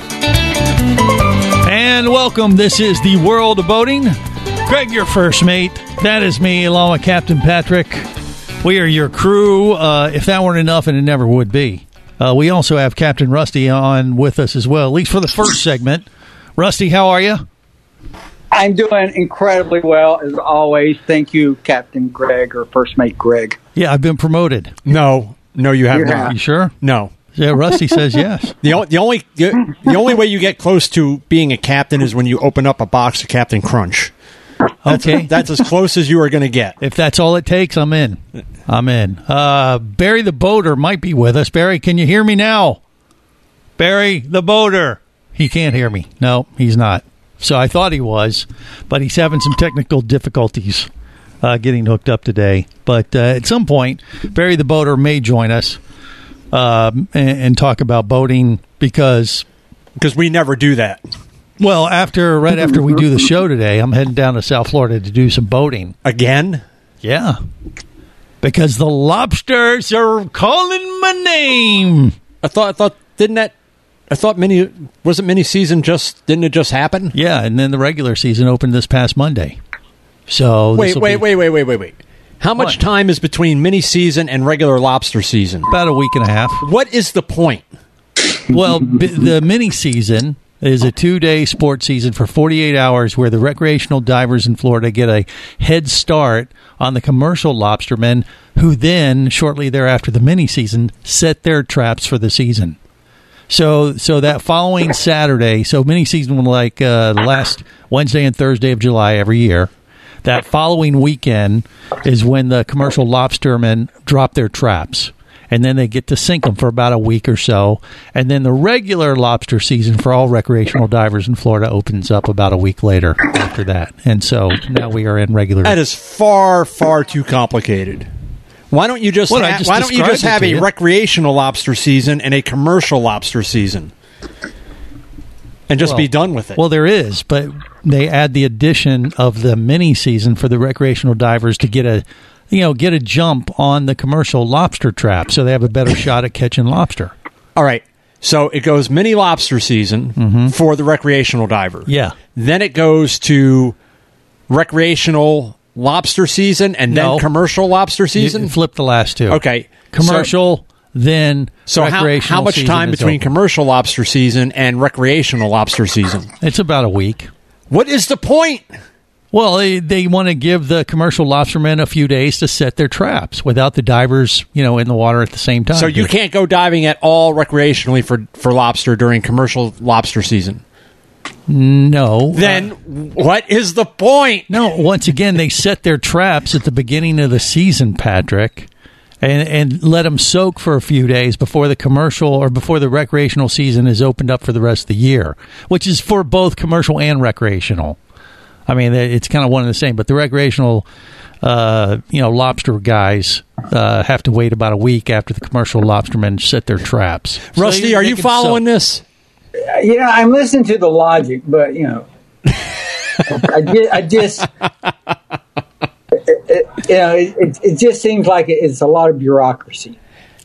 And welcome. This is the World of Boating. Greg, your first mate. That is me, along with Captain Patrick. We are your crew. If that weren't enough, and it never would be. We also have Captain Rusty on with us as well, at least for the first segment. Rusty, how are you? I'm doing incredibly well, as always. Thank you, Captain Greg, or First Mate Greg. Yeah, I've been promoted. No, you have not. You sure? No. Yeah, Rusty says yes. The only way you get close to being a captain is when you open up a box of Captain Crunch. Okay, that's as close as you are going to get. If that's all it takes, I'm in. Barry the Boater might be with us. Barry, can you hear me now? Barry the Boater. He can't hear me. No, he's not. So I thought he was, but he's having some technical difficulties getting hooked up today. But at some point, Barry the Boater may join us. And talk about boating because we never do that. Well, right after we do the show today, I'm heading down to South Florida to do some boating again. Yeah, because the lobsters are calling my name. Didn't mini season just happen? Yeah, and then the regular season opened this past Monday. So wait. How much time is between mini season and regular lobster season? About a week and a half. What is the point? Well, the mini season is a 2-day sports season for 48 hours where the recreational divers in Florida get a head start on the commercial lobstermen who then, shortly thereafter the mini season, set their traps for the season. So that following Saturday, mini season was like last Wednesday and Thursday of July every year. That following weekend is when the commercial lobstermen drop their traps, and then they get to sink them for about a week or so. And then the regular lobster season for all recreational divers in Florida opens up about a week later after that. And so now we are in regular. That is far, far too complicated. Why don't you just have a recreational lobster season and a commercial lobster season? And just be done with it. Well, there is, but they add the addition of the mini season for the recreational divers to get a jump on the commercial lobster trap, so they have a better shot at catching lobster. All right, so it goes mini lobster season for the recreational diver. Yeah, then it goes to recreational lobster season and then commercial lobster season. You flip the last two. Okay, commercial. So how much time between commercial lobster season and recreational lobster season? It's about a week. What is the point? Well, they want to give the commercial lobstermen a few days to set their traps without the divers, in the water at the same time. So you can't go diving at all recreationally for lobster during commercial lobster season. No. Then what is the point? No, once again, they set their traps at the beginning of the season, Patrick. And let them soak for a few days before the commercial or before the recreational season is opened up for the rest of the year, which is for both commercial and recreational. I mean, it's kind of one and the same, but the recreational, lobster guys have to wait about a week after the commercial lobstermen set their traps. So Rusty, are you following this? Yeah, I'm listening to the logic, but, I just... It just seems like it's a lot of bureaucracy.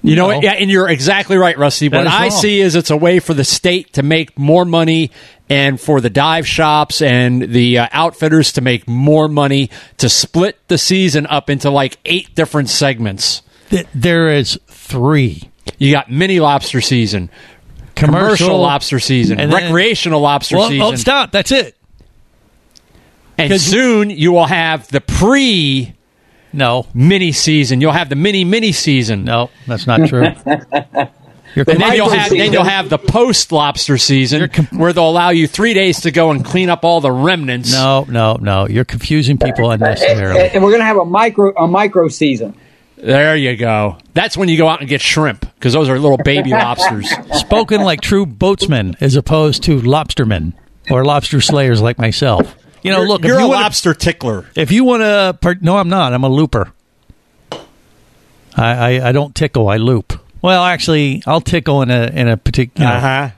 Yeah, and you're exactly right, Rusty. What I see is it's a way for the state to make more money and for the dive shops and the outfitters to make more money to split the season up into like 8 different segments. There is 3. You got mini lobster season, commercial lobster season, and recreational lobster season. Oh, stop. That's it. And soon you will have the mini season. You'll have the mini season. No, that's not true. Then you'll have the post lobster season, where they'll allow you 3 days to go and clean up all the remnants. No. You're confusing people unnecessarily. And we're going to have a micro season. There you go. That's when you go out and get shrimp. because those are little baby lobsters. Spoken like true boatsmen as opposed to lobstermen or lobster slayers like myself. You know, look, you're a lobster tickler. If you want to... No, I'm not. I'm a looper. I don't tickle. I loop. Well, actually, I'll tickle in a particular... Uh-huh.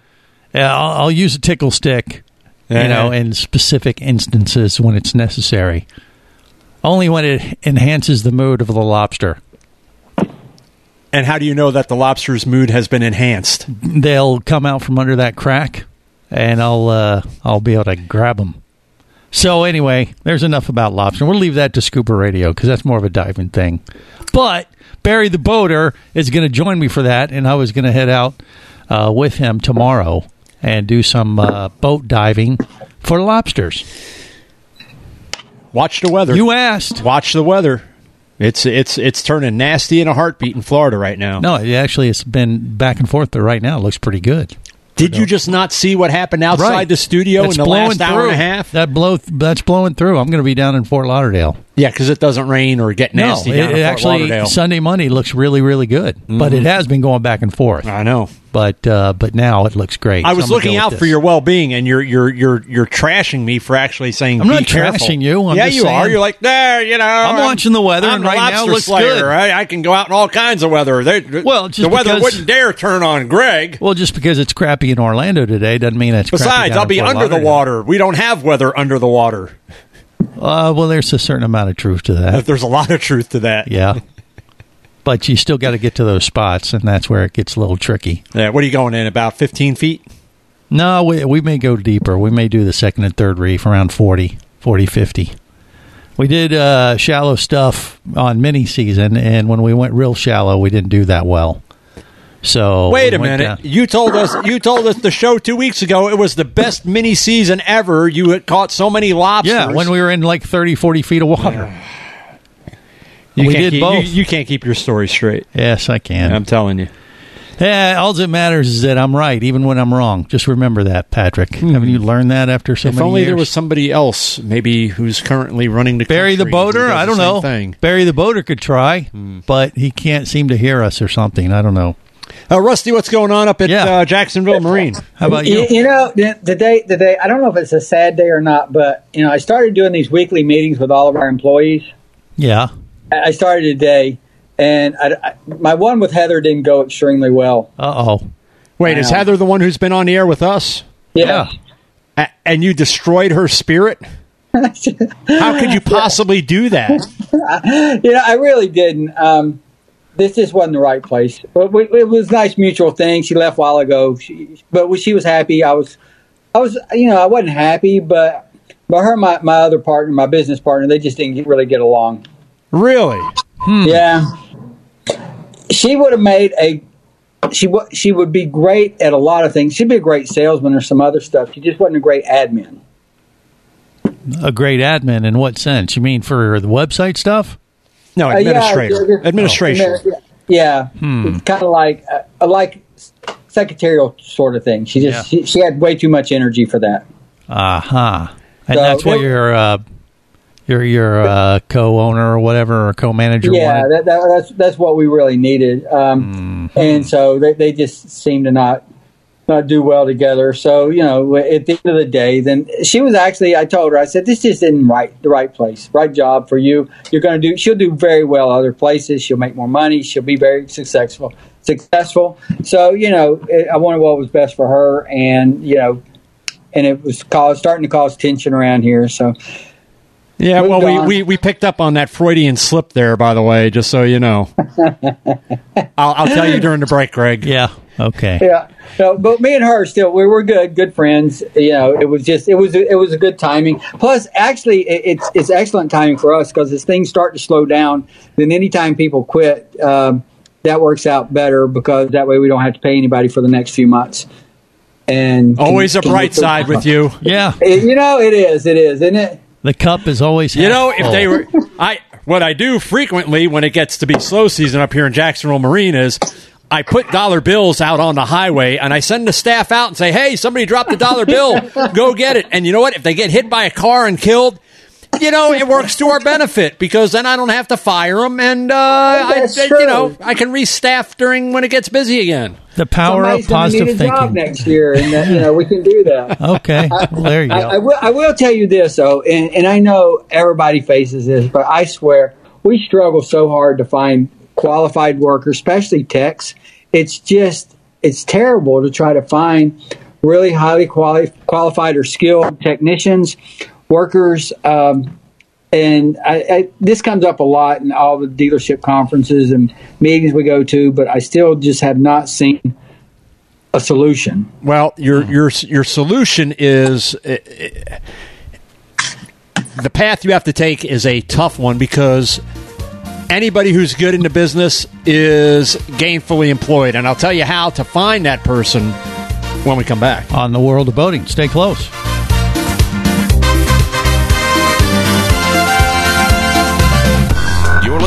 I'll use a tickle stick, uh-huh. you know, in specific instances when it's necessary. Only when it enhances the mood of the lobster. And how do you know that the lobster's mood has been enhanced? They'll come out from under that crack, and I'll be able to grab them. So anyway, there's enough about lobster. We'll leave that to scuba radio because that's more of a diving thing. But Barry the boater is going to join me for that, and I was going to head out with him tomorrow and do some boat diving for lobsters. Watch the weather. You asked. Watch the weather. It's turning nasty in a heartbeat in Florida right now. No, it's been back and forth, but right now it looks pretty good. Did you just not see what happened outside the studio in the last hour and a half? That's blowing through. I'm going to be down in Fort Lauderdale. Yeah, because it doesn't rain or get nasty down in Fort Lauderdale. Sunday, Monday looks really, really good. Mm-hmm. But it has been going back and forth. I know. But now it looks great. I was looking out for your well-being, and you're trashing me for actually saying I'm not trashing you. I'm just saying, are. You're like, I'm watching the weather, and right now it looks good. I can go out in all kinds of weather. The weather wouldn't dare turn on Greg. Well, just because it's crappy in Orlando today doesn't mean it's crappy. Besides, I'll be under the water. We don't have weather under the water. Well, there's a certain amount of truth to that. There's a lot of truth to that. Yeah. But you still got to get to those spots, and that's where it gets a little tricky. Yeah, what are you going in, about 15 feet? No, we may go deeper. We may do the second and third reef around 40, 50. We did shallow stuff on mini-season, and when we went real shallow, we didn't do that well. So wait a minute. You told us the show 2 weeks ago it was the best mini-season ever. You had caught so many lobsters. Yeah, when we were in like 30, 40 feet of water. Yeah. We did both. You can't keep your story straight. Yes, I can. I'm telling you. Yeah, all that matters is that I'm right, even when I'm wrong. Just remember that, Patrick. Mm-hmm. Haven't you learned that after so many years? If only there was somebody else, maybe, who's currently running the country. Barry the boater? I don't know. Barry the boater could try, but he can't seem to hear us or something. I don't know. Rusty, what's going on up at Jacksonville Marine? How about you? You know, the day, I don't know if it's a sad day or not, but you know, I started doing these weekly meetings with all of our employees. Yeah. I started today, and my one with Heather didn't go extremely well. Uh-oh. Wait, is Heather the one who's been on the air with us? Yeah. And you destroyed her spirit? How could you possibly do that? I really didn't. This just wasn't the right place. But it was a nice mutual thing. She left a while ago, but she was happy. I wasn't happy, but her and my other partner, my business partner, they just didn't really get along. Really? Hmm. Yeah. She would have made she would be great at a lot of things. She'd be a great salesman or some other stuff. She just wasn't a great admin. A great admin in what sense? You mean for the website stuff? No, administrator. Administration. Yeah. It's kind of like secretarial sort of thing. She just she had way too much energy for that. Uh-huh. And so, that's what you're... Your co-owner or whatever, or co-manager. Yeah, that's what we really needed, and so they just seemed to not do well together. So at the end of the day, then she was actually. I told her, I said, this just isn't the right place, right job for you. You're going to do. She'll do very well other places. She'll make more money. She'll be very successful. So I wanted what was best for her, and and it was starting to cause tension around here. So. Yeah, well, we picked up on that Freudian slip there, by the way, just so you know. I'll tell you during the break, Greg. Yeah, okay. Yeah, so, but me and her still, we were good friends. It was just, it was a good timing. Plus, actually, it's excellent timing for us because as things start to slow down, then any time people quit, that works out better because that way we don't have to pay anybody for the next few months. And always a bright side with you. Yeah. It is, isn't it? The cup is always half full. If they were, what I do frequently when it gets to be slow season up here in Jacksonville Marine is I put dollar bills out on the highway and I send the staff out and say, hey, somebody dropped a dollar bill, go get it. And you know what? If they get hit by a car and killed, you know, it works to our benefit because then I don't have to fire them, and I can restaff during when it gets busy again. The power of positive thinking. Job next year, and that, you know, we can do that. Okay, well, there you go. I will tell you this though, and I know everybody faces this, but I swear we struggle so hard to find qualified workers, especially techs. It's terrible to try to find really highly qualified or skilled technicians, workers, and I this comes up a lot in all the dealership conferences and meetings we go to, but I still just have not seen a solution. Well, your solution is the path you have to take is a tough one because anybody who's good in the business is gainfully employed, and I'll tell you how to find that person when we come back. On the World of Boating, stay close. You're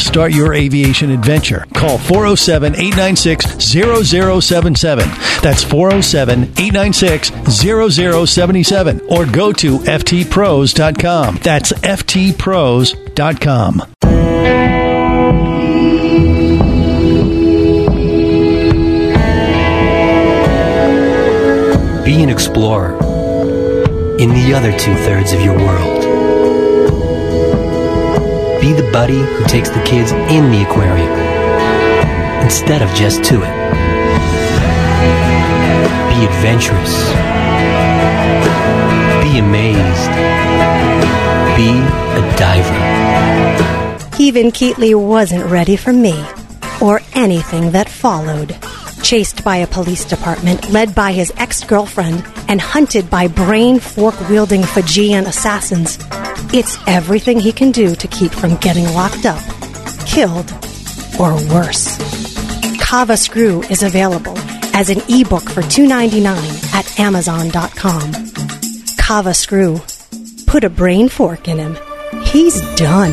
start your aviation adventure. Call 407-896-0077. That's 407-896-0077. Or go to ftpros.com. That's ftpros.com. Be an explorer in the other two-thirds of your world. Be the buddy who takes the kids in the aquarium instead of just to it. Be adventurous. Be amazed. Be a diver. Even Keatley wasn't ready for me, or anything that followed. Chased by a police department, led by his ex-girlfriend, and hunted by brain fork-wielding Fijian assassins, it's everything he can do to keep from getting locked up, killed, or worse. Kava Screw is available as an ebook for $2.99 at Amazon.com. Kava Screw. Put a brain fork in him. He's done.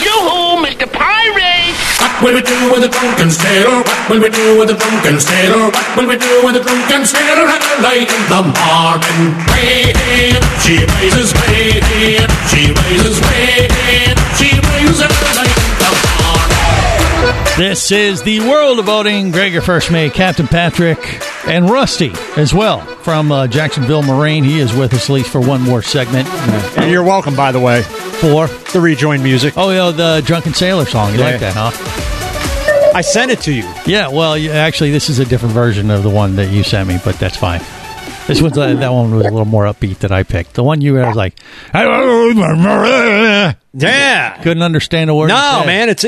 Yoo-hoo, Mr. Pirate! What will we do with a drunken sailor? What will we do with a drunken sailor? What will we do with a drunken sailor at the light in the morning? Way-head, she rises, way-head, she rises, way-head, she rises at the light in the morning. This is the World of Boating. Greg, your first mate, Captain Patrick, and Rusty as well from Jacksonville Marine. He is with us at least for one more segment. Mm-hmm. And you're welcome, by the way. For the rejoin music. Oh, you know, the Drunken Sailor song. You like that, huh? I sent it to you. Yeah, well, actually, this is a different version of the one that you sent me, but that's fine. This one's that one was a little more upbeat that I picked. The one you had was like, yeah, couldn't understand a word. No, man, it's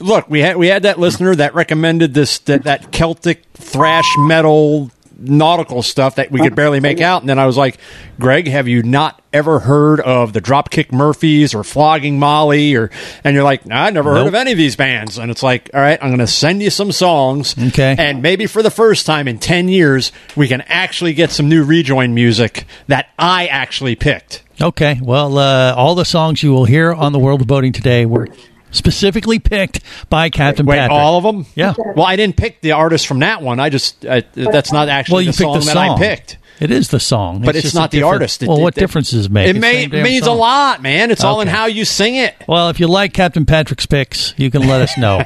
look. We had that listener that recommended this that Celtic thrash metal nautical stuff that we could barely make out, and then I was like, Greg, have you not ever heard of the Dropkick Murphys or Flogging Molly? And you're like, nah, I never heard of any of these bands. And it's like, all right, I'm going to send you some songs, okay, and maybe for the first time in 10 years we can actually get some new rejoin music that I actually picked. Okay, well, all the songs you will hear on the World of Boating today were specifically picked by Captain Patrick. All of them? Yeah. Well, I didn't pick the artist from that one. That's not actually the song that I picked. It is the song. But it's not the artist. Well, what difference does it make? It means a lot, man. It's all in how you sing it. Well, if you like Captain Patrick's picks, you can let us know.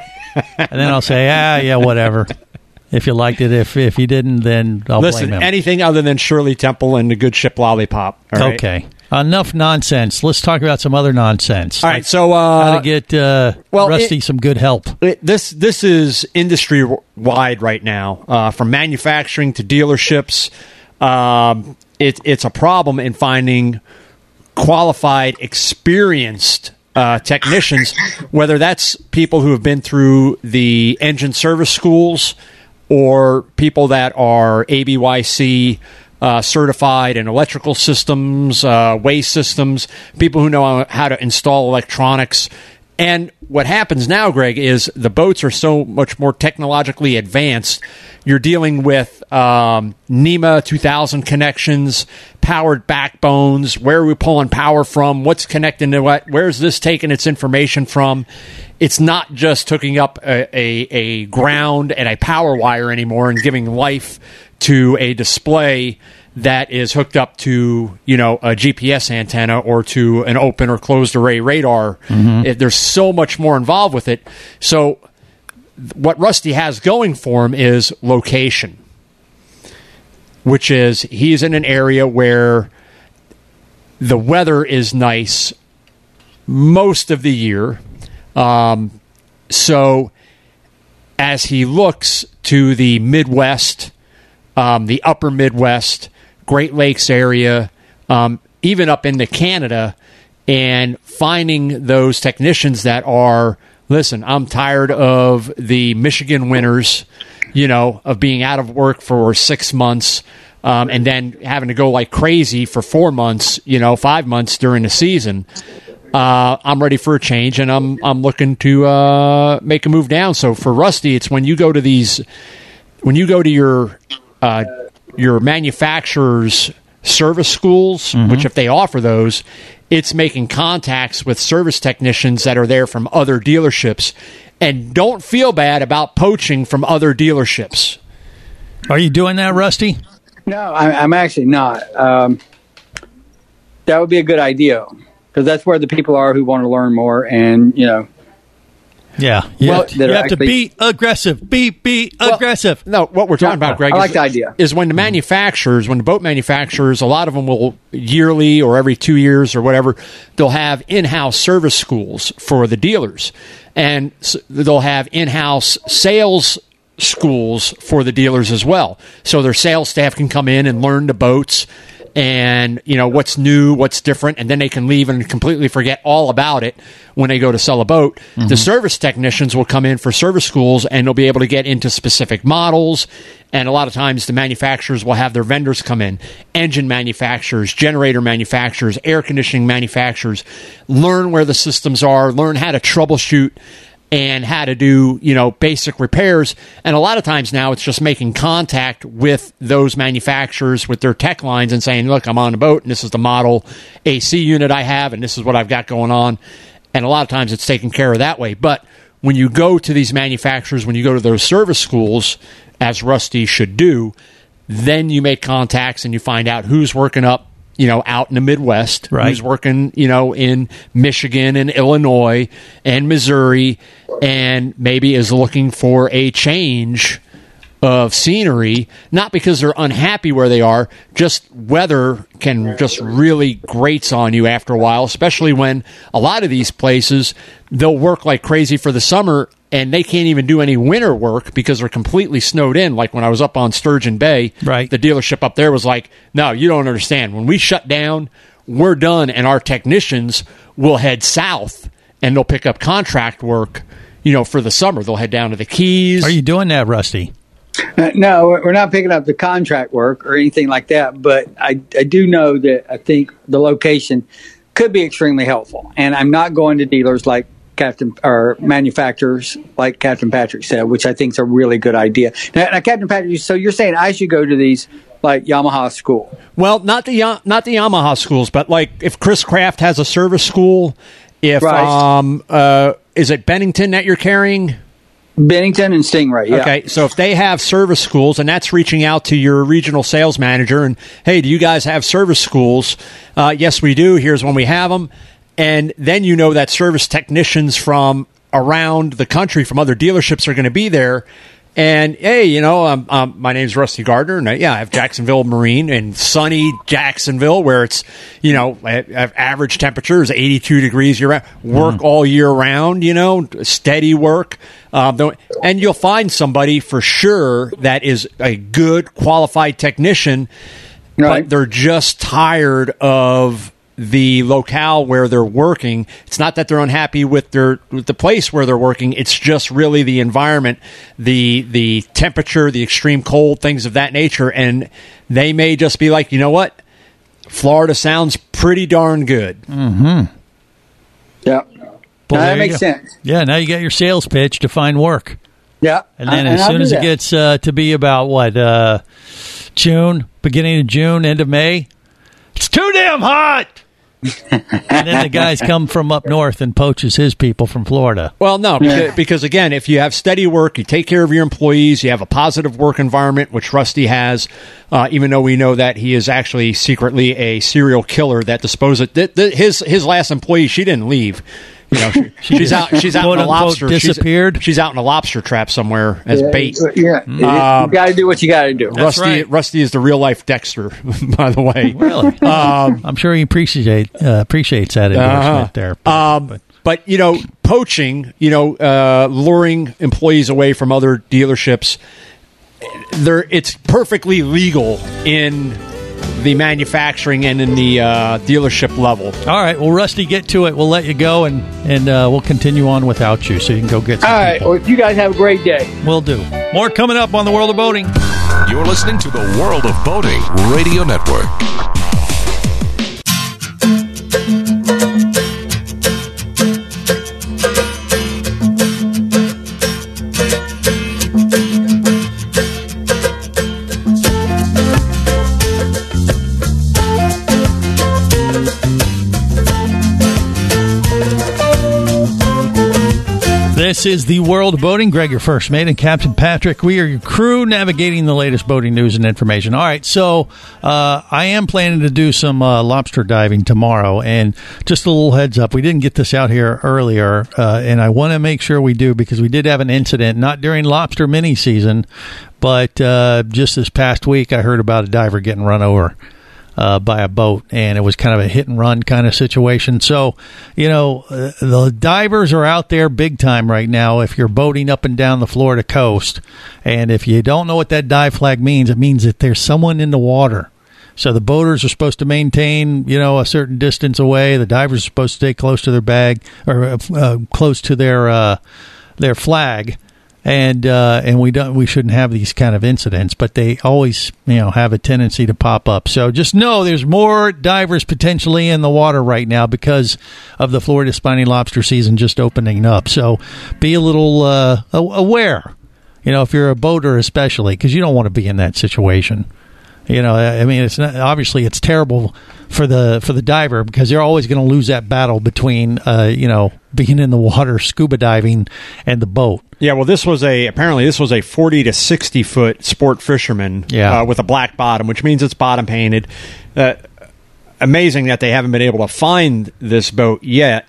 And then I'll say, yeah, whatever. If you liked it. If you didn't, then I'll blame him. Anything other than Shirley Temple and The Good Ship Lollipop. All right? Okay. Enough nonsense. Let's talk about some other nonsense. All right, so... how to get Rusty some good help. This is industry-wide right now, from manufacturing to dealerships. It's a problem in finding qualified, experienced technicians, whether that's people who have been through the engine service schools or people that are ABYC certified in electrical systems, waste systems, people who know how to install electronics. And what happens now, Greg, is the boats are so much more technologically advanced. You're dealing with NEMA 2000 connections, powered backbones, where are we pulling power from, what's connecting to what, where's this taking its information from. It's not just hooking up a ground and a power wire anymore and giving life to a display that is hooked up to, a GPS antenna or to an open or closed array radar. Mm-hmm. There's so much more involved with it. So what Rusty has going for him is location, which is he's in an area where the weather is nice most of the year. So as he looks to the Midwest, the upper Midwest, Great Lakes area, even up into Canada, and finding those technicians that are, listen, I'm tired of the Michigan winters, of being out of work for 6 months and then having to go like crazy for 4 months, 5 months during the season. I'm ready for a change, and I'm looking to make a move down. So for Rusty, it's when you go to your your manufacturer's service schools, mm-hmm. which if they offer those, it's making contacts with service technicians that are there from other dealerships. And don't feel bad about poaching from other dealerships. Are you doing that, Rusty? No, I'm actually not. That would be a good idea, because that's where the people are who want to learn more and, Yeah. You have to be aggressive. Be aggressive. No, what we're talking about, Greg, I like the idea. Is when the manufacturers, when the boat manufacturers, a lot of them will yearly or every 2 years or whatever, they'll have in-house service schools for the dealers. And they'll have in-house sales schools for the dealers as well. So their sales staff can come in and learn the boats and, what's new, what's different, and then they can leave and completely forget all about it when they go to sell a boat. Mm-hmm. The service technicians will come in for service schools, and they'll be able to get into specific models, and a lot of times the manufacturers will have their vendors come in, engine manufacturers, generator manufacturers, air conditioning manufacturers, learn where the systems are, learn how to troubleshoot, and how to do, basic repairs. And a lot of times now it's just making contact with those manufacturers, with their tech lines, and saying, look, I'm on a boat, and this is the model AC unit I have, and this is what I've got going on. And a lot of times it's taken care of that way. But when you go to these manufacturers, when you go to those service schools, as Rusty should do, then you make contacts and you find out who's working up, out in the Midwest, right. Who's working, in Michigan and Illinois and Missouri, and maybe is looking for a change of scenery, not because they're unhappy where they are, just weather can just really grates on you after a while, especially when a lot of these places, they'll work like crazy for the summer, and they can't even do any winter work because they're completely snowed in. Like when I was up on Sturgeon Bay, right. The dealership up there was like, no, you don't understand. When we shut down, we're done, and our technicians will head south, and they'll pick up contract work, for the summer. They'll head down to the Keys. Are you doing that, Rusty? No, we're not picking up the contract work or anything like that, but I do know that I think the location could be extremely helpful, and I'm not going to dealers like Captain or manufacturers like Captain Patrick said, which I think is a really good idea. Now, Captain Patrick, so you're saying I should go to these like Yamaha school? Well, not the Yamaha schools, but like if Chris Craft has a service school, if Is it Bennington that you're carrying? Bennington and Stingray, yeah. Okay, so if they have service schools, and that's reaching out to your regional sales manager, and, hey, do you guys have service schools? Yes, we do. Here's when we have them. And then you know that service technicians from around the country, from other dealerships, are going to be there. And, hey, you know, my name's Rusty Gardner, and, I have Jacksonville Marine in sunny Jacksonville, where it's, you know, average temperature is 82 degrees year round. Work all year round, you know, steady work. And you'll find somebody for sure that is a good, qualified technician, right, but they're just tired of the locale where they're working. It's not that they're unhappy with the place where they're working. It's just really the environment, the temperature, the extreme cold, things of that nature. And they may just be like, you know what? Florida sounds pretty darn good. Mm-hmm. Yeah. Well, that makes sense. Yeah, now you got your sales pitch to find work. Yeah. And then as soon as it gets to be about, what, June, beginning of June, end of May, it's too damn hot! And then the guys come from up north and poaches his people from Florida. Well, no, because again, if you have steady work, you take care of your employees, you have a positive work environment, which Rusty has, even though we know that he is actually secretly a serial killer that disposes of his last employee. She didn't leave. You know, she's out in a lobster. Disappeared. She's out in a lobster trap somewhere as bait. Yeah, you got to do what you got to do. Rusty, right. Rusty is the real life Dexter, by the way. Really, I'm sure he appreciates that endorsement there. But you know, poaching, you know, luring employees away from other dealerships, it's perfectly legal in the manufacturing and in the dealership level. All right. Well, Rusty, get to it. We'll let you go, and we'll continue on without you, so you can go get some. All right. People. Well, you guys have a great day. Will do. More coming up on The World of Boating. You're listening to The World of Boating Radio Network. This is The World of Boating. Greg, your first mate, and Captain Patrick. We are your crew navigating the latest boating news and information. All right, so I am planning to do some lobster diving tomorrow. And just a little heads up, we didn't get this out here earlier, and I want to make sure we do, because we did have an incident, not during lobster mini season, but just this past week I heard about a diver getting run over by a boat, and it was kind of a hit and run kind of situation. So, you know, the divers are out there big time right now. If you're boating up and down the Florida coast, and if you don't know what that dive flag means, it means that there's someone in the water. So the boaters are supposed to maintain, you know, a certain distance away. The divers are supposed to stay close to their bag, or close to their flag. And we shouldn't have these kind of incidents, but they always, you know, have a tendency to pop up. So just know there's more divers potentially in the water right now because of the Florida spiny lobster season just opening up. So be a little aware, you know, if you're a boater especially, because you don't want to be in that situation. You know, I mean, it's not, obviously it's terrible for the diver, because they're always going to lose that battle between, you know, being in the water, scuba diving, and the boat. Yeah, well, apparently this was a 40 to 60 foot sport fisherman with a black bottom, which means it's bottom painted. Amazing that they haven't been able to find this boat yet.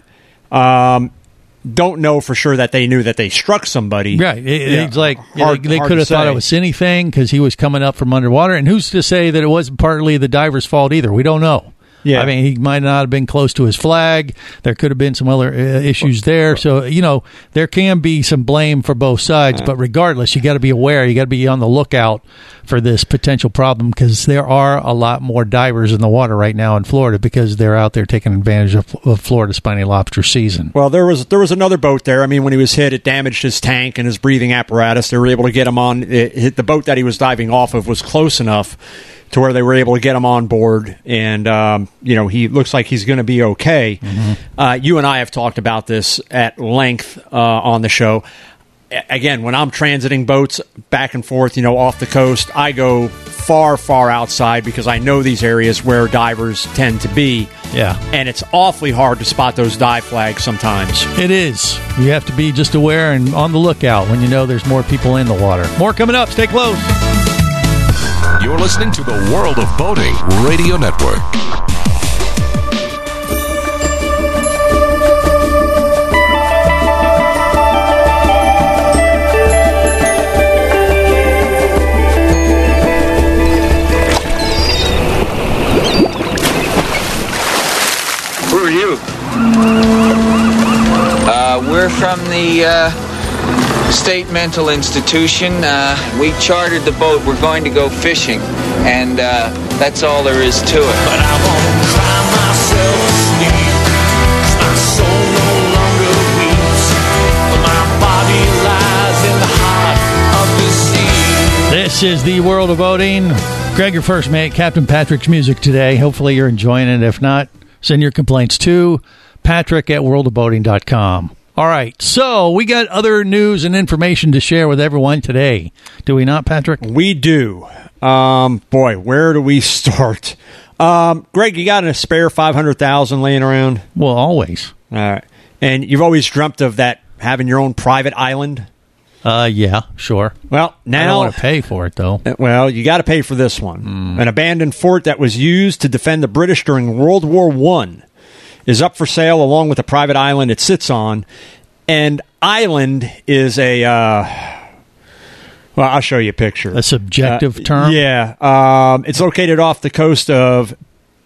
Don't know for sure that they knew that they struck somebody. Right. It's like they could have thought it was anything, because he was coming up from underwater. And who's to say that it wasn't partly the diver's fault either? We don't know. Yeah. I mean, he might not have been close to his flag. There could have been some other issues there. So, you know, there can be some blame for both sides. But regardless, you got to be aware. You got to be on the lookout for this potential problem, because there are a lot more divers in the water right now in Florida, because they're out there taking advantage of Florida spiny lobster season. Well, there was another boat there. I mean, when he was hit, it damaged his tank and his breathing apparatus. They were able to get him on. The boat that he was diving off of was close enough to where they were able to get him on board, and you know, he looks like he's going to be okay. Mm-hmm. You and I have talked about this at length on the show. again, when I'm transiting boats back and forth, you know, off the coast, I go far, far outside because I know these areas where divers tend to be. Yeah. And it's awfully hard to spot those dive flags sometimes. It is. You have to be just aware and on the lookout when you know there's more people in the water. More coming up. Stay close. You're listening to the World of Boating Radio Network. We're from the state mental institution. We chartered the boat. We're going to go fishing, and that's all there is to it. But I won't cry myself to sleep. My soul no longer weeps, but my body lies in the heart of the sea. This is the World of Boating. Greg, your first mate, Captain Patrick's music today. Hopefully you're enjoying it. If not, send your complaints to patrick@worldofboating.com. All right, so we got other news and information to share with everyone today. Do we not, Patrick? We do. Boy, where do we start? Greg, you got a spare $500,000 laying around? Well, always. All right. And you've always dreamt of that, having your own private island? Yeah, sure. Well, now I don't want to pay for it, though. Well, you got to pay for this one. An abandoned fort that was used to defend the British during World War I is up for sale along with a private island it sits on. And island is a, well, I'll show you a picture. A subjective term? Yeah. It's located off the coast of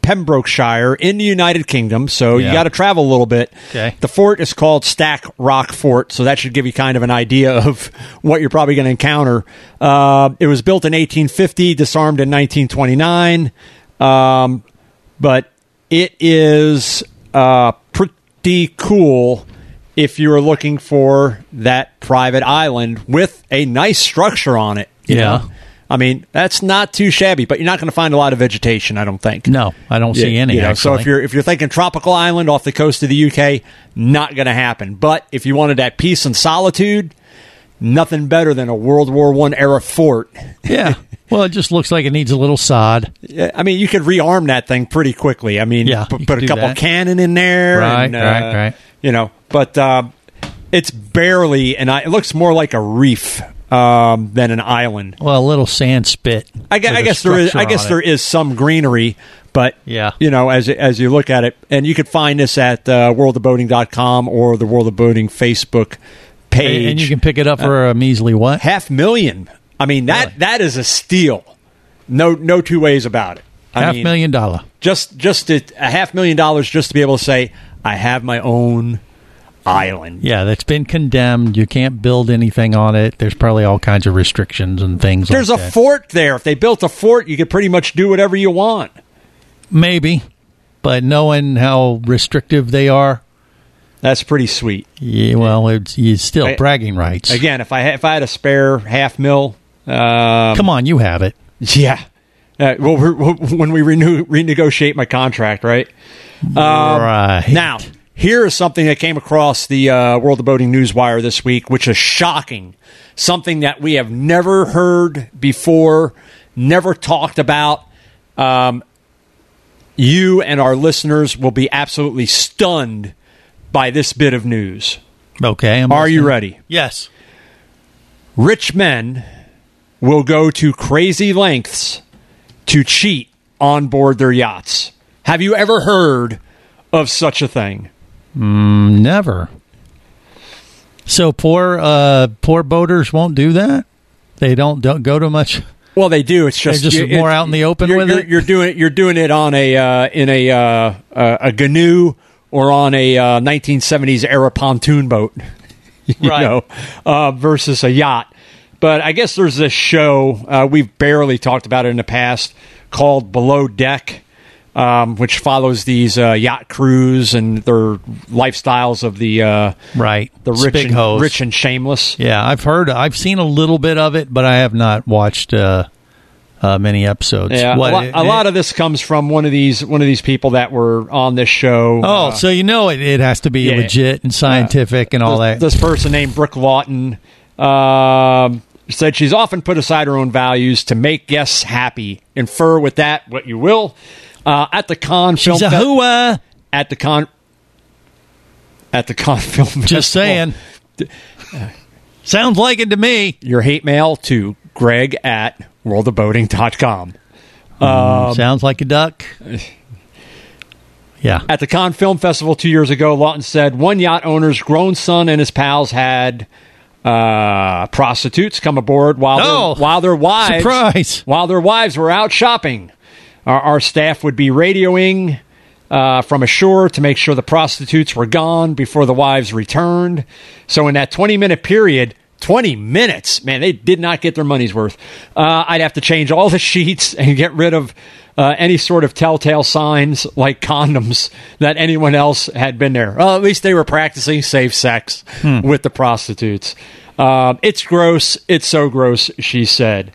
Pembrokeshire in the United Kingdom, so you got to travel a little bit. Okay. The fort is called Stack Rock Fort, so that should give you kind of an idea of what you're probably going to encounter. It was built in 1850, disarmed in 1929, but it is... pretty cool if you're looking for that private island with a nice structure on it. You know? I mean, that's not too shabby, but you're not going to find a lot of vegetation, I don't think. No, I don't see any. Yeah. So if you're thinking tropical island off the coast of the UK, not going to happen. But if you wanted that peace and solitude, nothing better than a World War I era fort. Yeah. Well, it just looks like it needs a little sod. I mean, you could rearm that thing pretty quickly. I mean, put a couple of cannon in there. Right. You know, but it's barely, and it looks more like a reef than an island. Well, a little sand spit. I guess there is some greenery, but, you know, as you look at it, and you could find this at worldofboating.com or the World of Boating Facebook page. And you can pick it up for a measly what? $500,000. I mean, that is a steal. No two ways about it. $500,000. $500,000 just to be able to say, I have my own island. Yeah, that's been condemned. You can't build anything on it. There's probably all kinds of restrictions and things like that. There's a fort there. If they built a fort, you could pretty much do whatever you want. Maybe. But knowing how restrictive they are, that's pretty sweet. Yeah, well, it's still bragging rights. Again, if I had a spare $500,000... come on, you have it. Yeah. Well, when we renegotiate my contract, right? Right. Now, here is something that came across the World of Boating Newswire this week, which is shocking. Something that we have never heard before, never talked about. You and our listeners will be absolutely stunned by this bit of news. Okay. Are you ready? Yes. Rich men will go to crazy lengths to cheat on board their yachts. Have you ever heard of such a thing? Never. So poor boaters won't do that? They don't go to much? Well, they do. It's just more out in the open with it. You're doing it on a gnu. Or on a 1970s-era pontoon boat, you know, versus a yacht. But I guess there's this show, we've barely talked about it in the past, called Below Deck, which follows these yacht crews and their lifestyles of the rich and shameless. Yeah, I've seen a little bit of it, but I have not watched many episodes. Yeah, a lot of this comes from one of these people that were on this show. Oh, so you know it has to be legit and scientific and all that. This person named Brooke Lawton, Said she's often put aside her own values to make guests happy. Infer with that what you will. At the con she's film a hooah. At the con film festival. Just saying. Sounds like it to me. Your hate mail to greg@worldofboating.com. Sounds like a duck. Yeah. At the Cannes Film Festival 2 years ago, Lawton said one yacht owner's grown son and his pals had prostitutes come aboard while their wives were out shopping. Our staff would be radioing from ashore to make sure the prostitutes were gone before the wives returned. So in that 20-minute period, 20 minutes, man, they did not get their money's worth. I'd have to change all the sheets and get rid of any sort of telltale signs like condoms that anyone else had been there. Well, at least they were practicing safe sex with the prostitutes. It's gross. It's so gross, she said.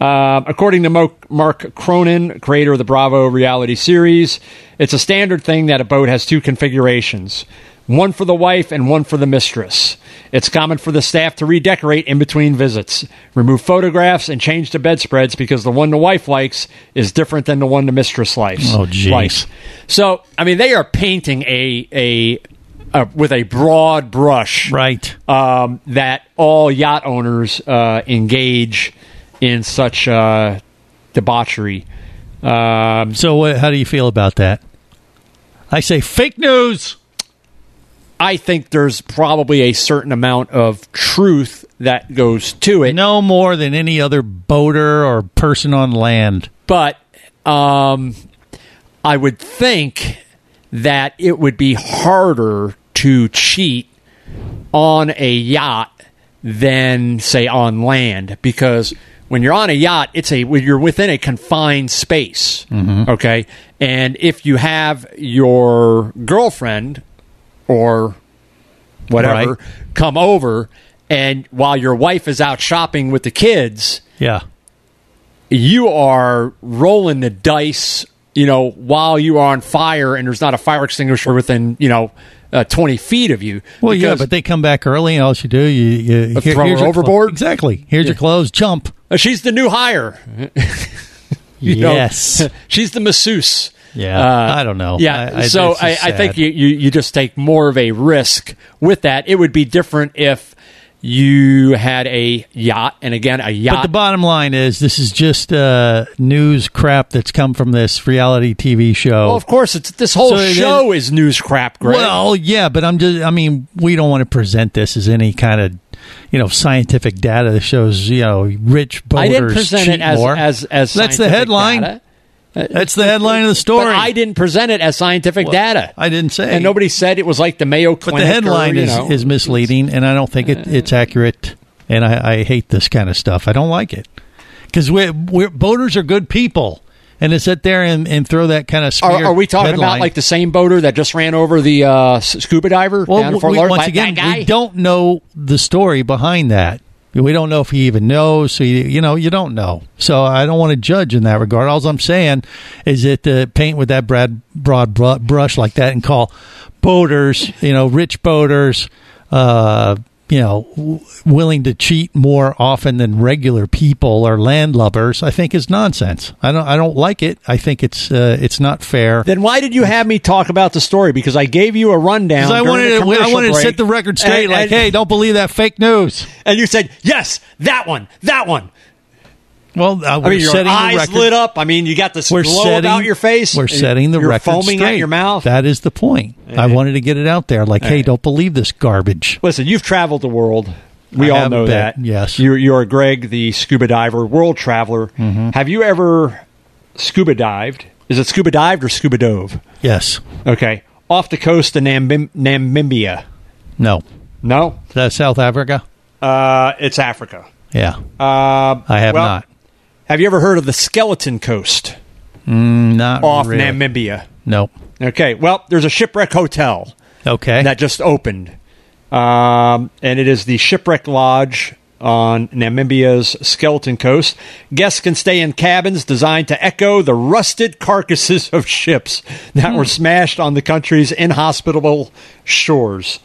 According to Mark Cronin, creator of the Bravo reality series, it's a standard thing that a boat has two configurations, one for the wife and one for the mistress. It's common for the staff to redecorate in between visits, remove photographs, and change the bedspreads because the one the wife likes is different than the one the mistress likes. Oh, jeez. So, I mean, they are painting with a broad brush, right? That all yacht owners engage in such debauchery. So, how do you feel about that? I say fake news. I think there's probably a certain amount of truth that goes to it. No more than any other boater or person on land. But I would think that it would be harder to cheat on a yacht than, say, on land. Because when you're on a yacht, you're within a confined space. Mm-hmm. Okay? And if you have your girlfriend or whatever, right, come over, and while your wife is out shopping with the kids, yeah, you are rolling the dice, you know, while you are on fire and there's not a fire extinguisher within, you know, 20 feet of you. Well, yeah, but they come back early, and all you do, you throw her overboard. Exactly. Here's your clothes, jump. She's the new hire. Yes. She's the masseuse. Yeah, I don't know. Yeah, I think you just take more of a risk with that. It would be different if you had a yacht, and again, a yacht. But the bottom line is, this is just news crap that's come from this reality TV show. Well, of course, this whole show is news crap, Greg. Well, yeah, but we don't want to present this as any kind of, you know, scientific data that shows, you know, rich boaters. I didn't present it as that's the headline. Data. That's the headline of the story. But I didn't present it as scientific data. I didn't say. And nobody said it was like the Mayo Clinic. But the headline is misleading, and I don't think it's accurate, and I hate this kind of stuff. I don't like it. Because boaters are good people, and to sit there and throw that kind of smear headline. Are we talking about like the same boater that just ran over the scuba diver down in Fort Lauderdale? Once again, we don't know the story behind that. We don't know if he even knows, so you don't know. So I don't want to judge in that regard. All I'm saying is that to paint with that broad brush like that and call boaters, you know, rich boaters, you know, willing to cheat more often than regular people or landlubbers, I think is nonsense. I don't like it. I think it's not fair. Then why did you have me talk about the story? Because I gave you a rundown. I wanted to set the record straight. Hey, don't believe that fake news. And you said, yes, that one. Well, your eyes lit up. I mean, you got this glow about your face. We're setting the record straight. You're foaming at your mouth. That is the point. Yeah. I wanted to get it out there. Like, hey, don't believe this garbage. Listen, you've traveled the world. We all know that. Yes. You're Greg, the scuba diver, world traveler. Mm-hmm. Have you ever scuba dived? Is it scuba dived or scuba dove? Yes. Okay. Off the coast of Namibia. No. No? Is that South Africa? It's Africa. Yeah. I have not. Have you ever heard of the Skeleton Coast? Not off really. Namibia. No. Okay. Well, there's a Shipwreck Hotel. Okay. That just opened. And it is the Shipwreck Lodge on Namibia's Skeleton Coast. Guests can stay in cabins designed to echo the rusted carcasses of ships that were smashed on the country's inhospitable shores.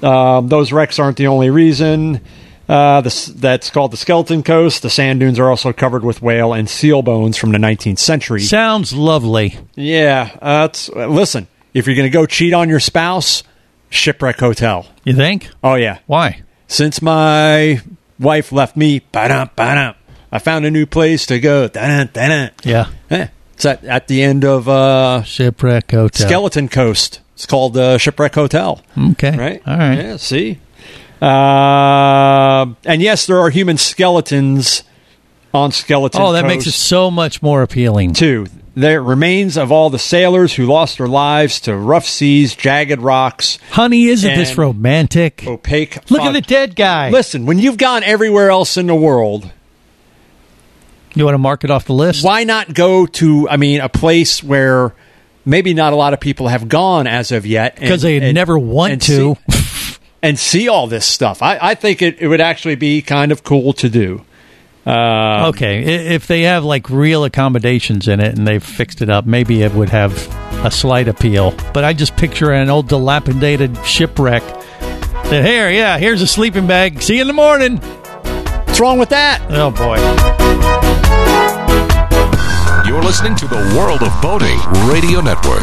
Those wrecks aren't the only reason. That's called the Skeleton Coast. The sand dunes are also covered with whale and seal bones from the 19th century. Sounds lovely. Yeah. Listen, if you're going to go cheat on your spouse, Shipwreck Hotel. You think? Oh, yeah. Why? Since my wife left me, I found a new place to go. Yeah. It's at the end of... Shipwreck Hotel. Skeleton Coast. It's called Shipwreck Hotel. Okay. Right? All right. Yeah, see? And yes, there are human skeletons on Skeleton Coast. Oh, that makes it so much more appealing. Two, there remains of all the sailors who lost their lives to rough seas, jagged rocks. Honey, isn't this romantic? Opaque. Look at the dead guy. Listen, when you've gone everywhere else in the world... You want to mark it off the list? Why not go to, a place where maybe not a lot of people have gone as of yet? Because they never want to. And see all this stuff. I think it would actually be kind of cool to do. Okay. If they have, real accommodations in it and they've fixed it up, maybe it would have a slight appeal. But I just picture an old dilapidated shipwreck. That, here's a sleeping bag. See you in the morning. What's wrong with that? Oh, boy. You're listening to the World of Boating Radio Network.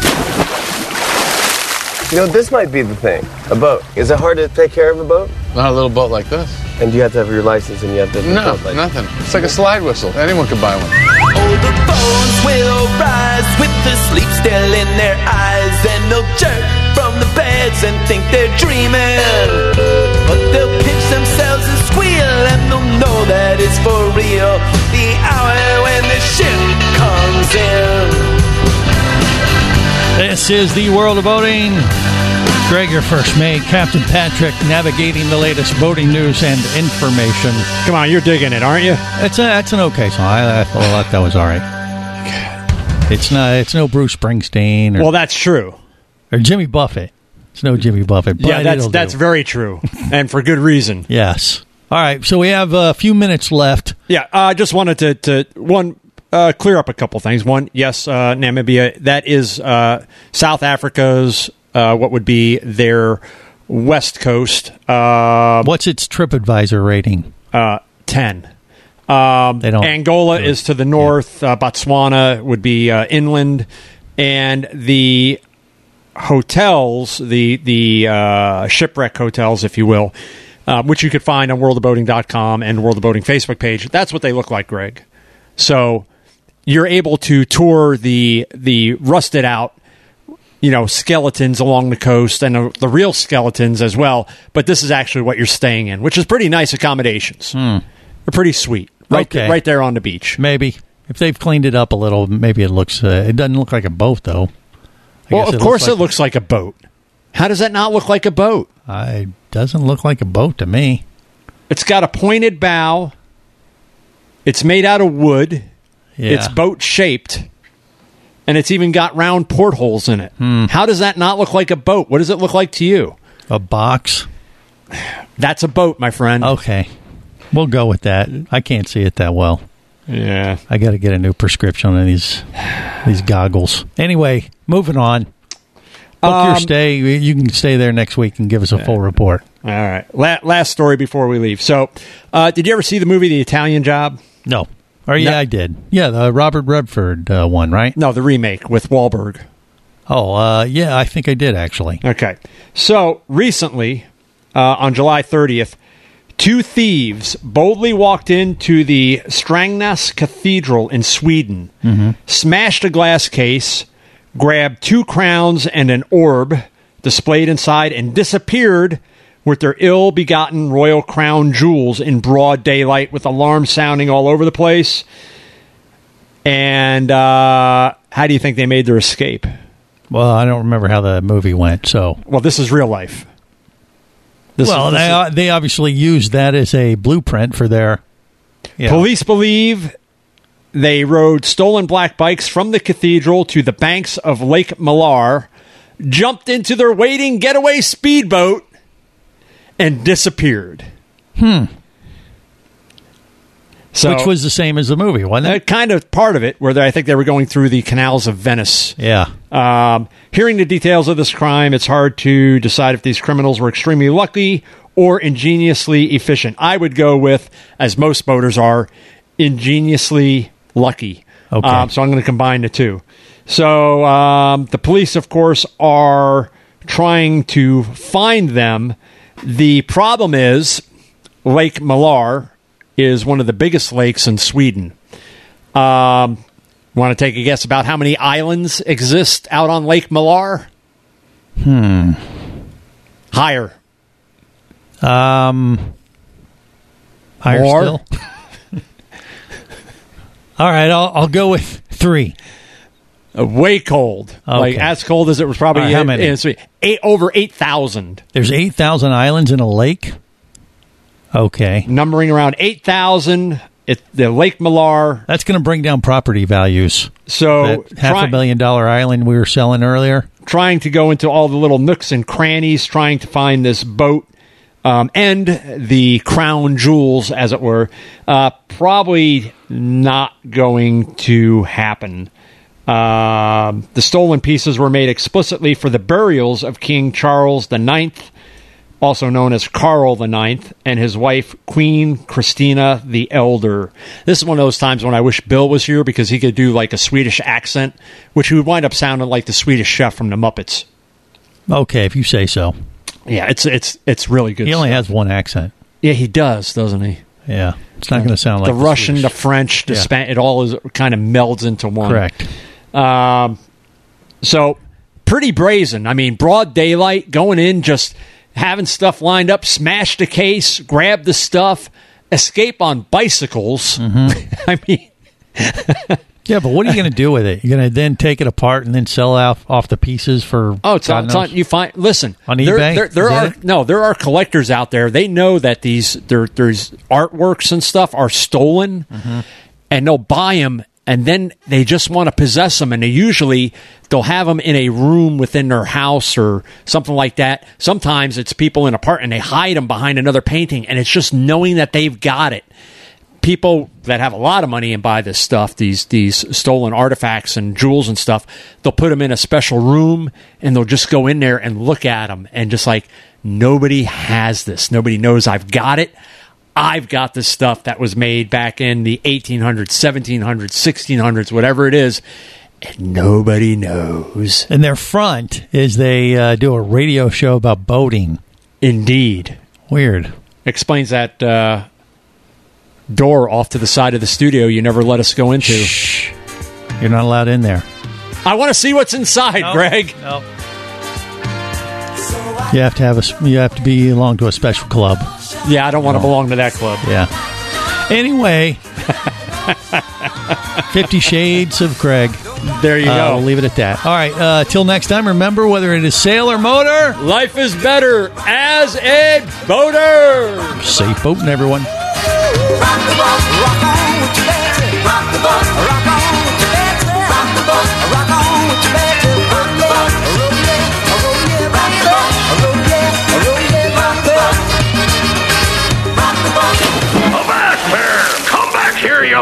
You know, this might be the thing. A boat. Is it hard to take care of a boat? Not a little boat like this. And you have to have your license and you have to... No, nothing. It's like a slide whistle. Anyone could buy one. Oh, the bones will rise with the sleep still in their eyes, and they'll jerk from the beds and think they're dreaming. But they'll pinch themselves and squeal, and they'll know that it's for real. The hour when the ship comes in. This is the World of Boating. Greg, your first mate, Captain Patrick, navigating the latest boating news and information. Come on, you're digging it, aren't you? It's an okay song. I thought that was all right. It's no Bruce Springsteen. Or, well, that's true. Or Jimmy Buffett. It's no Jimmy Buffett. But yeah, that's very true, and for good reason. Yes. All right, so we have a few minutes left. Yeah, I just wanted to clear up a couple things. One, yes, Namibia. That is South Africa's... what would be their West Coast. What's its TripAdvisor rating? 10. Angola is to the north. Yeah. Botswana would be inland. And the hotels, the shipwreck hotels, if you will, which you could find on worldofboating.com and World of Boating Facebook page, that's what they look like, Greg. So you're able to tour the rusted out, skeletons along the coast and the real skeletons as well. But this is actually what you're staying in, which is pretty nice accommodations. Mm. They're pretty sweet. Right there on the beach. Maybe. If they've cleaned it up a little, maybe it looks... it doesn't look like a boat, though. Of course it looks like a boat. How does that not look like a boat? It doesn't look like a boat to me. It's got a pointed bow. It's made out of wood. Yeah. It's boat-shaped. And it's even got round portholes in it. Mm. How does that not look like a boat? What does it look like to you? A box. That's a boat, my friend. Okay. We'll go with that. I can't see it that well. Yeah. I got to get a new prescription on these goggles. Anyway, moving on. Book your stay. You can stay there next week and give us a full report. All right. Last story before we leave. So, did you ever see the movie The Italian Job? No. Oh, yeah, no. I did. Yeah, the Robert Redford one, right? No, the remake with Wahlberg. Oh, yeah, I think I did, actually. Okay. So, recently, on July 30th, two thieves boldly walked into the Strängnäs Cathedral in Sweden, smashed a glass case, grabbed 2 crowns and an orb displayed inside, and disappeared with their ill-begotten royal crown jewels in broad daylight, with alarms sounding all over the place. And how do you think they made their escape? Well, I don't remember how the movie went, so... Well, this is real life. They obviously used that as a blueprint for their... Police believe they rode stolen black bikes from the cathedral to the banks of Lake Mälaren, jumped into their waiting getaway speedboat, and disappeared. So, which was the same as the movie, wasn't it? Kind of part of it, where I think they were going through the canals of Venice. Yeah. Hearing the details of this crime, it's hard to decide if these criminals were extremely lucky or ingeniously efficient. I would go with, as most boaters are, ingeniously lucky. Okay. So I'm going to combine the two. So the police, of course, are trying to find them. The problem is Lake Mälaren is one of the biggest lakes in Sweden. Want to take a guess about how many islands exist out on Lake Mälaren? Higher. Higher more? Still? All right, I'll go with 3. Way cold. Okay. Like, as cold as it was probably... how many? Over 8,000. There's 8,000 islands in a lake? Okay. Numbering around 8,000 at the Lake Mälaren. That's going to bring down property values. So that $500,000 island we were selling earlier. Trying to go into all the little nooks and crannies, trying to find this boat and the crown jewels, as it were. Probably not going to happen. The stolen pieces were made explicitly for the burials of King Charles the Ninth, also known as Karl the Ninth, and his wife, Queen Christina the Elder. This is one of those times when I wish Bill was here, because he could do like a Swedish accent, which he would wind up sounding like the Swedish chef from the Muppets. Okay, if you say so. Yeah, it's really good. He only has one accent. Yeah, he does, doesn't he? Yeah, it's not going to sound like the Russian, Swedish. The French, the Spanish. It all is kind of melds into one. Correct. So pretty brazen. I mean, broad daylight, going in, just having stuff lined up, smash the case, grab the stuff, escape on bicycles. I mean, yeah, but what are you going to do with it? You're going to then take it apart and then sell off the pieces for... Oh, you find... Listen, on eBay? There are collectors out there. They know that there's artworks and stuff are stolen, and they'll buy them. And then they just want to possess them, and they'll have them in a room within their house or something like that. Sometimes it's people in a part, and they hide them behind another painting, and it's just knowing that they've got it. people that have a lot of money and buy this stuff, these stolen artifacts and jewels and stuff, they'll put them in a special room and they'll just go in there and look at them and just like, nobody has this. Nobody knows I've got it. I've got this stuff that was made back in the 1800s, 1700s, 1600s, whatever it is, and nobody knows. And their front is they do a radio show about boating. Indeed. Weird. Explains that door off to the side of the studio you never let us go into. Shh. You're not allowed in there. I want to see what's inside, no, Greg. No. You have to belong to a special club. Yeah, I don't want to belong to that club. Yeah. Anyway, 50 Shades of Greg. There you go. We'll leave it at that. All right. Till next time, remember, whether it is sail or motor, life is better as a boater. Safe boating, everyone. Rock the boat, rock on with your baby. Rock the boat, rock on with your baby. Rock the boat, rock on with your baby. Rock the boat, roll yeah, rock the boat, rock the boat. Come back there, come back here, you